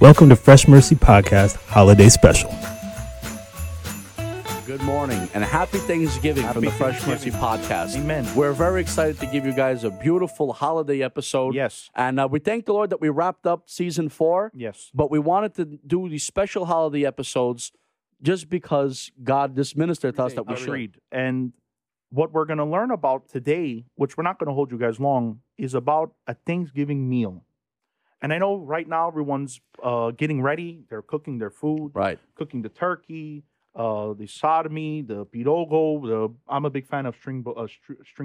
Welcome to Fresh Mercy Podcast Holiday Special. Good morning and happy Thanksgiving from the Fresh Mercy Podcast. Amen. We're very excited to give you guys a beautiful holiday episode. Yes. And we thank the Lord that we wrapped up season 4. Yes. But we wanted to do these special holiday episodes just because God just ministered to us that we should read. And what we're going to learn about today, which we're not going to hold you guys long, is about a Thanksgiving meal. And I know right now everyone's getting ready. They're cooking their food, right? Cooking the turkey, the sarmi, the pirogo. I'm a big fan of string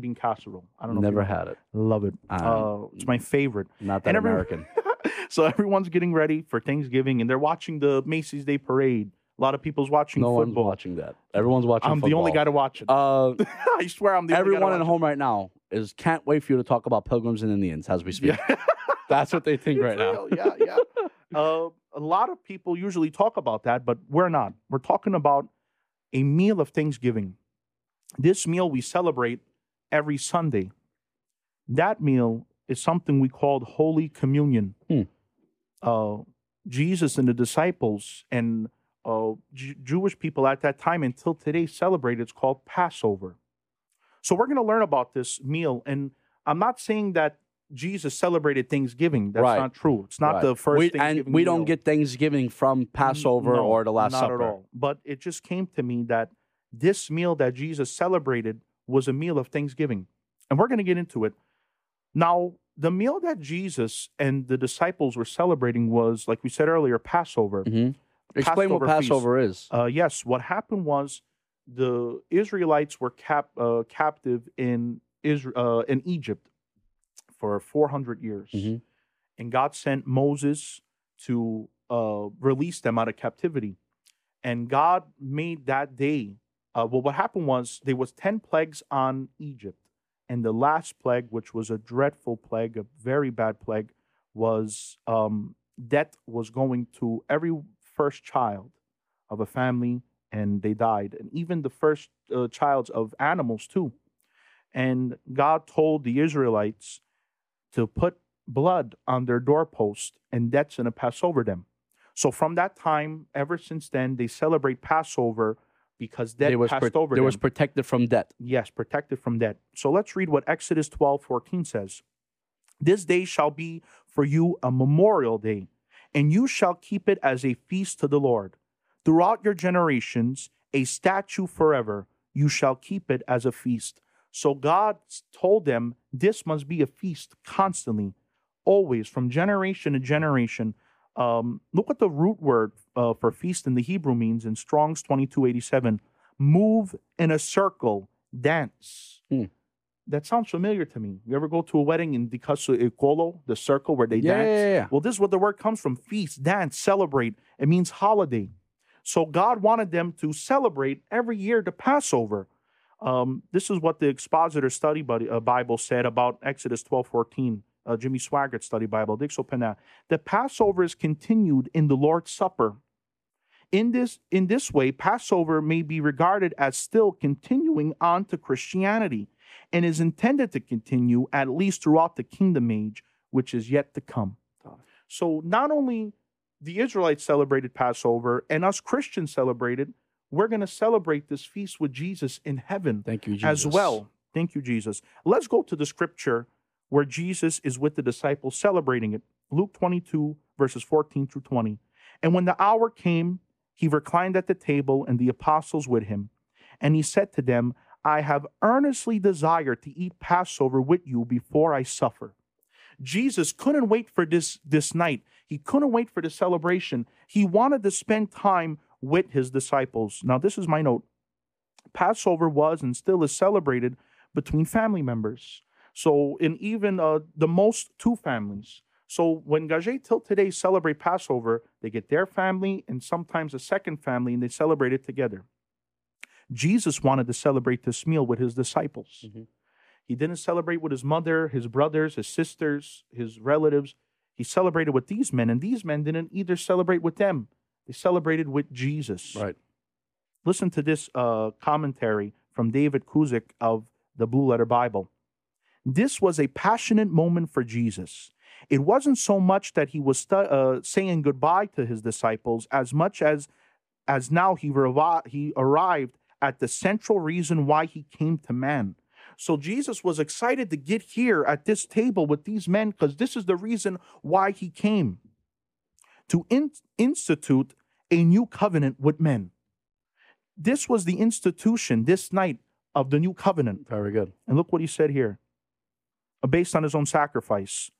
bean casserole. I don't know. Never had it. Love it. It's my favorite. Not that American. So everyone's getting ready for Thanksgiving, and they're watching the Macy's Day Parade. A lot of people's watching football. No one's watching that. Everyone's watching football. I'm the only guy to watch it. I swear I'm the only guy to watch it. Everyone at home right now can't wait for you to talk about Pilgrims and Indians as we speak. Yeah. That's what they think right now. Yeah. A lot of people usually talk about that, but we're not. We're talking about a meal of Thanksgiving. This meal we celebrate every Sunday. That meal is something we called Holy Communion. Jesus and the disciples and Jewish people at that time until today celebrate. It's called Passover. So we're going to learn about this meal. And I'm not saying that Jesus celebrated Thanksgiving. That's not true. It's not the first Thanksgiving. And we don't get Thanksgiving from Passover or the Last Supper. Not at all. But it just came to me that this meal that Jesus celebrated was a meal of Thanksgiving. And we're going to get into it. Now, the meal that Jesus and the disciples were celebrating was, like we said earlier, Passover. Explain what Passover is. Yes. What happened was the Israelites were captive in Egypt for 400 years. And God sent Moses to release them out of captivity. And God made that day, what happened was there was 10 plagues on Egypt. And the last plague, which was a dreadful plague, a very bad plague, was death was going to every first child of a family, and they died. And even the first childs of animals too. And God told the Israelites to put blood on their doorpost, and that's going to pass over them. So from that time, ever since then, they celebrate Passover because death passed over them. They was protected from death. Yes, protected from death. So let's read what Exodus 12:14 says. This day shall be for you a memorial day, and you shall keep it as a feast to the Lord. Throughout your generations, a statute forever, you shall keep it as a feast. So God told them this must be a feast constantly, always, from generation to generation. Look what the root word for feast in the Hebrew means in Strong's 2287. Move in a circle, dance. That sounds familiar to me. You ever go to a wedding in the circle where they dance? Yeah. Well, this is what the word comes from, feast, dance, celebrate. It means holiday. So God wanted them to celebrate every year the Passover. This is what the Expositor's Study Bible said about Exodus 12:14, Jimmy Swaggart's Study Bible, Dixopena. The Passover is continued in the Lord's Supper. In this way, Passover may be regarded as still continuing on to Christianity and is intended to continue at least throughout the kingdom age, which is yet to come. So not only the Israelites celebrated Passover and us Christians celebrated, we're going to celebrate this feast with Jesus in heaven. Thank you, Jesus. As well. Thank you, Jesus. Let's go to the scripture where Jesus is with the disciples celebrating it. Luke 22, verses 14 through 20. And when the hour came, he reclined at the table and the apostles with him. And he said to them, I have earnestly desired to eat Passover with you before I suffer. Jesus couldn't wait for this night. He couldn't wait for the celebration. He wanted to spend time with his disciples. Now, this is my note. Passover was and still is celebrated between family members. So, in even the most two families. So, when Gage till today celebrate Passover, they get their family and sometimes a second family, and they celebrate it together. Jesus wanted to celebrate this meal with his disciples. He didn't celebrate with his mother, his brothers, his sisters, his relatives. He celebrated with these men, and these men didn't either celebrate with them. They celebrated with Jesus. Right. Listen to this commentary from David Guzik of the Blue Letter Bible. This was a passionate moment for Jesus, It wasn't so much that he was saying goodbye to his disciples as much as now he arrived at the central reason why he came to man. So Jesus was excited to get here at this table with these men because this is the reason why he came, to institute a new covenant with men. This was the institution this night of the new covenant. Very good. And look what he said here, based on his own sacrifice.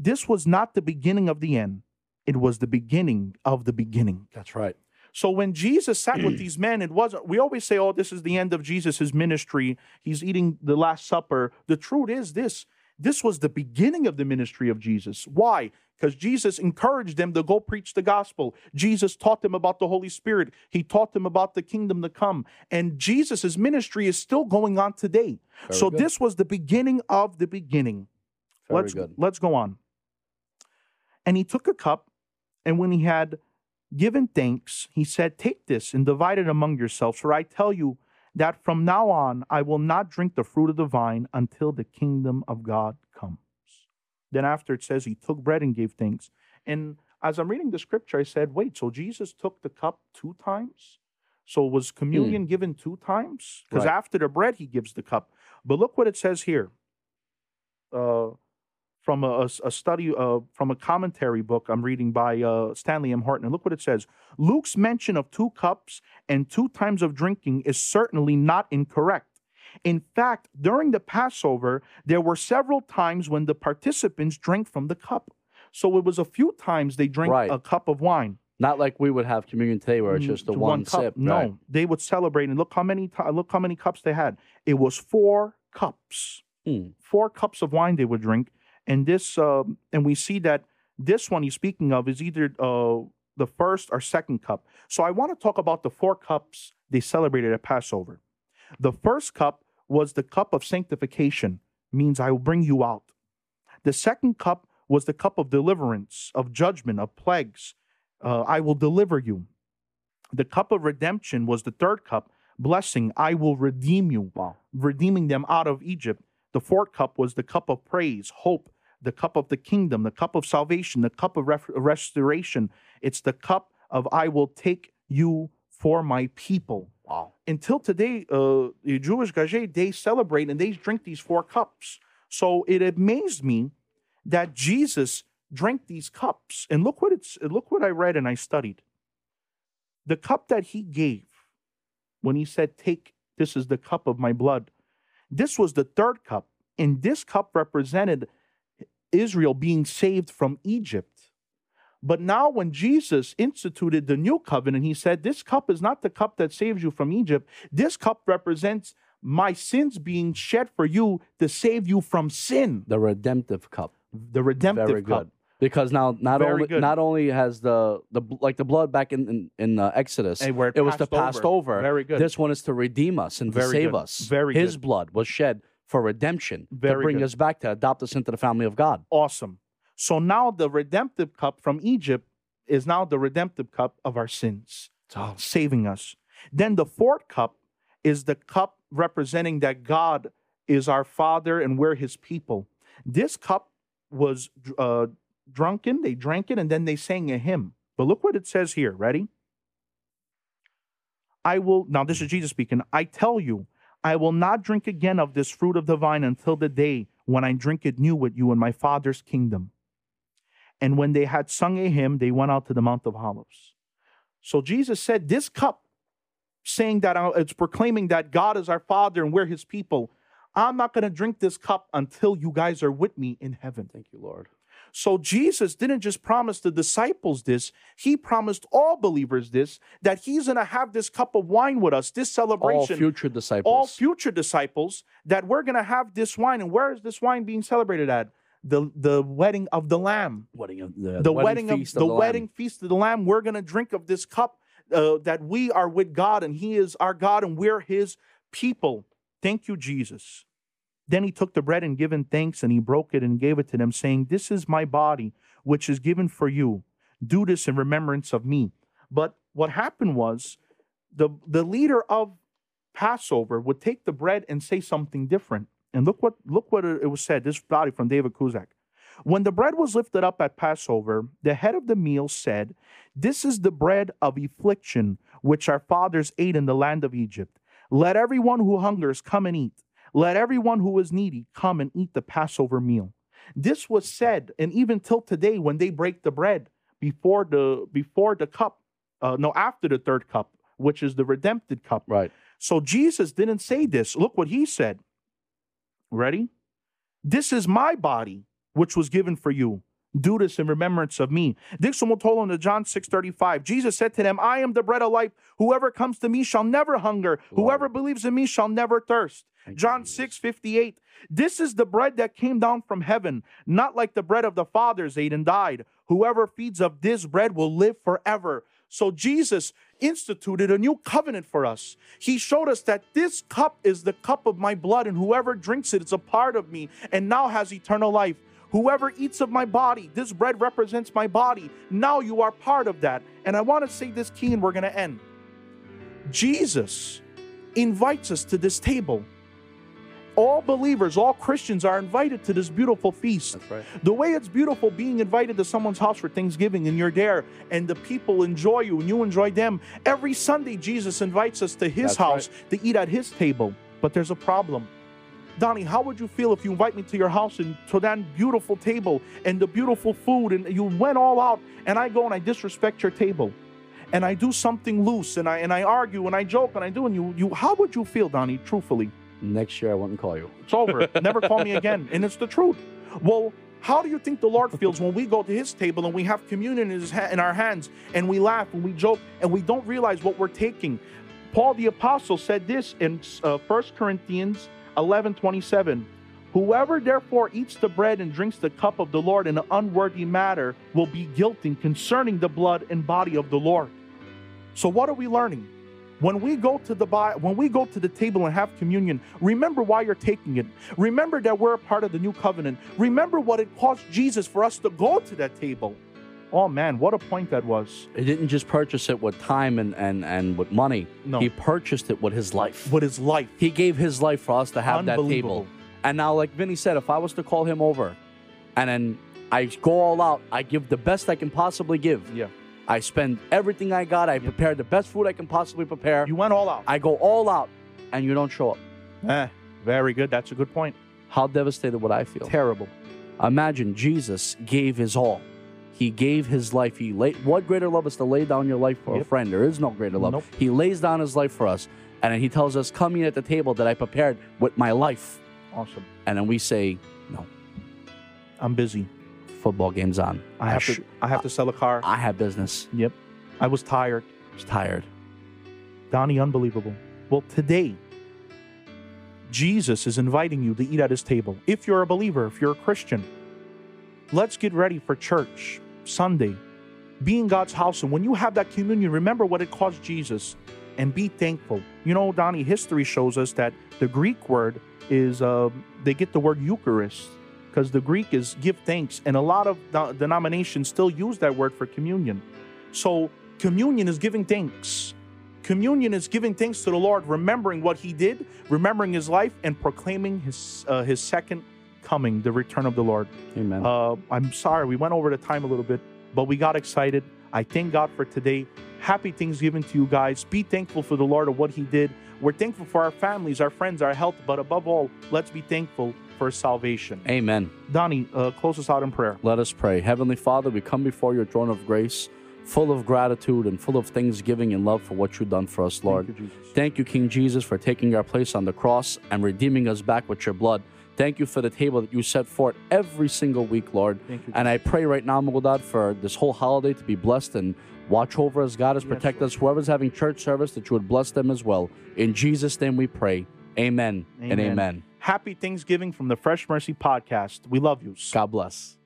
This was not the beginning of the end. It was the beginning of the beginning. That's right. So when Jesus sat with these men, it wasn't, we always say, oh, this is the end of Jesus' ministry. He's eating the Last Supper. The truth is this was the beginning of the ministry of Jesus. Why? Because Jesus encouraged them to go preach the gospel. Jesus taught them about the Holy Spirit. He taught them about the kingdom to come. And Jesus' ministry is still going on today. Very good. This was the beginning of the beginning. Let's go on. And he took a cup, and when he had given thanks, he said, "Take this and divide it among yourselves, for I tell you that from now on I will not drink the fruit of the vine until the kingdom of God comes." Then after it says he took bread and gave thanks. And as I'm reading the scripture, I said, wait, so Jesus took the cup two times? So was communion given two times? Because after the bread, he gives the cup. But look what it says here. From a study, from a commentary book I'm reading by Stanley M. Horton. And look what it says. Luke's mention of two cups and two times of drinking is certainly not incorrect. In fact, during the Passover, there were several times when the participants drank from the cup. So it was a few times they drank a cup of wine. Not like we would have communion today where it's just the one cup, sip. No, they would celebrate. And look how many cups they had. It was 4 cups. 4 cups of wine they would drink. And this, and we see that this one he's speaking of is either the first or second cup. So I want to talk about the 4 cups they celebrated at Passover. The first cup was the cup of sanctification, means I will bring you out. The second cup was the cup of deliverance, of judgment, of plagues. I will deliver you. The cup of redemption was the third cup, blessing. I will redeem you, redeeming them out of Egypt. The fourth cup was the cup of praise, hope, the cup of the kingdom, the cup of salvation, the cup of restoration. It's the cup of I will take you for my people. Wow. Until today, the Jewish Gagé, they celebrate and they drink these 4 cups. So it amazed me that Jesus drank these cups. And look what I read and I studied. The cup that he gave when he said, "Take, this is the cup of my blood." This was the third cup, and this cup represented Israel being saved from Egypt. But now when Jesus instituted the new covenant, he said, this cup is not the cup that saves you from Egypt. This cup represents my sins being shed for you to save you from sin. The redemptive cup. The redemptive cup. Very good. Because now not only has the blood back in Exodus, it was to pass over. Very good. This one is to redeem us and to save us. Very good. His blood was shed for redemption to bring us back, to adopt us into the family of God. Awesome. So now the redemptive cup from Egypt is now the redemptive cup of our sins, saving us. Then the fourth cup is the cup representing that God is our Father and we're his people. This cup was drunken, they drank it, and then they sang a hymn. But look what it says here. Ready? Now this is Jesus speaking. I tell you, I will not drink again of this fruit of the vine until the day when I drink it new with you in my Father's kingdom. And when they had sung a hymn, they went out to the Mount of Olives. So Jesus said, this cup, saying that it's proclaiming that God is our Father and we're his people. I'm not going to drink this cup until you guys are with me in heaven. Thank you, Lord. So Jesus didn't just promise the disciples this. He promised all believers this, that he's going to have this cup of wine with us, this celebration. All future disciples, that we're going to have this wine. And where is this wine being celebrated at? The wedding of the Lamb. Feast of the Lamb. We're going to drink of this cup that we are with God and he is our God and we're his people. Thank you, Jesus. Then he took the bread and given thanks, and he broke it and gave it to them, saying, "This is my body, which is given for you. Do this in remembrance of me." But what happened was the leader of Passover would take the bread and say something different. And look what it was said. This body from David Guzik. When the bread was lifted up at Passover, the head of the meal said, "This is the bread of affliction, which our fathers ate in the land of Egypt. Let everyone who hungers come and eat. Let everyone who is needy come and eat the Passover meal." This was said, and even till today, when they break the bread after the third cup, which is the redemptive cup. Right. So Jesus didn't say this. Look what he said. Ready? "This is my body, which was given for you. Do this in remembrance of me." Dixon told him in John 6:35, Jesus said to them, "I am the bread of life. Whoever comes to me shall never hunger. Lord. Whoever believes in me shall never thirst." John 6:58, "This is the bread that came down from heaven, not like the bread of the fathers ate and died. Whoever feeds of this bread will live forever." So Jesus instituted a new covenant for us. He showed us that this cup is the cup of my blood, and whoever drinks it is a part of me and now has eternal life. Whoever eats of my body, this bread represents my body. Now you are part of that. And I want to say this key, and we're going to end. Jesus invites us to this table. All believers, all Christians are invited to this beautiful feast. That's right. The way it's beautiful being invited to someone's house for Thanksgiving, and you're there and the people enjoy you and you enjoy them. Every Sunday, Jesus invites us to his house to eat at his table. But there's a problem. Donnie, how would you feel if you invite me to your house and to that beautiful table and the beautiful food, and you went all out, and I go and I disrespect your table, and I do something loose, and I argue and I joke and I do, and you how would you feel, Donnie, truthfully? Next year I wouldn't call you. It's over. Never call me again. And it's the truth. Well, how do you think the Lord feels when we go to his table and we have communion in our hands, and we laugh and we joke and we don't realize what we're taking? Paul the Apostle said this in 1 Corinthians 11:27. "Whoever therefore eats the bread and drinks the cup of the Lord in an unworthy manner will be guilty concerning the blood and body of the Lord." So what are we learning? When we go to the table and have communion, remember why you're taking it. Remember that we're a part of the new covenant. Remember what it cost Jesus for us to go to that table. Oh man, what a point that was. He didn't just purchase it with time and with money. No. He purchased it with his life. With his life. He gave his life for us to have that table. And now, like Vinny said, if I was to call him over and then I go all out, I give the best I can possibly give. Yeah. I spend everything I got. I prepare the best food I can possibly prepare. You went all out. I go all out, and you don't show up. Very good. That's a good point. How devastated would I feel? Terrible. Imagine Jesus gave his all. He gave his life. What greater love is to lay down your life for a friend? There is no greater love. Nope. He lays down his life for us, and then he tells us, "Come eat at the table that I prepared with my life." Awesome. And then we say, "No, I'm busy. Football game's on. I have to sell a car. I have business. Yep. I was tired. Donnie, unbelievable. Well, today, Jesus is inviting you to eat at his table. If you're a believer, if you're a Christian, let's get ready for church Sunday. Be in God's house. And when you have that communion, remember what it cost Jesus and be thankful. You know, Donnie, history shows us that the Greek word is, they get the word Eucharist, because the Greek is give thanks, and a lot of denominations still use that word for communion. So communion is giving thanks. Communion is giving thanks to the Lord, remembering what he did, remembering his life, and proclaiming his second coming, the return of the Lord. Amen. I'm sorry, we went over the time a little bit, but we got excited. I thank God for today. Happy Thanksgiving to you guys. Be thankful for the Lord of what he did. We're thankful for our families, our friends, our health, but above all, let's be thankful for salvation. Amen. Donnie, close us out in prayer. Let us pray. Heavenly Father, we come before your throne of grace, full of gratitude and full of thanksgiving and love for what you've done for us, Lord. Thank you, Jesus. Thank you, King Jesus, for taking our place on the cross and redeeming us back with your blood. Thank you for the table that you set forth every single week, Lord. Thank you, and I pray right now, God, for this whole holiday to be blessed, and watch over us, God, as protect us. Whoever's having church service, that you would bless them as well. In Jesus' name we pray. Amen. And amen. Happy Thanksgiving from the Fresh Mercy Podcast. We love you. God bless.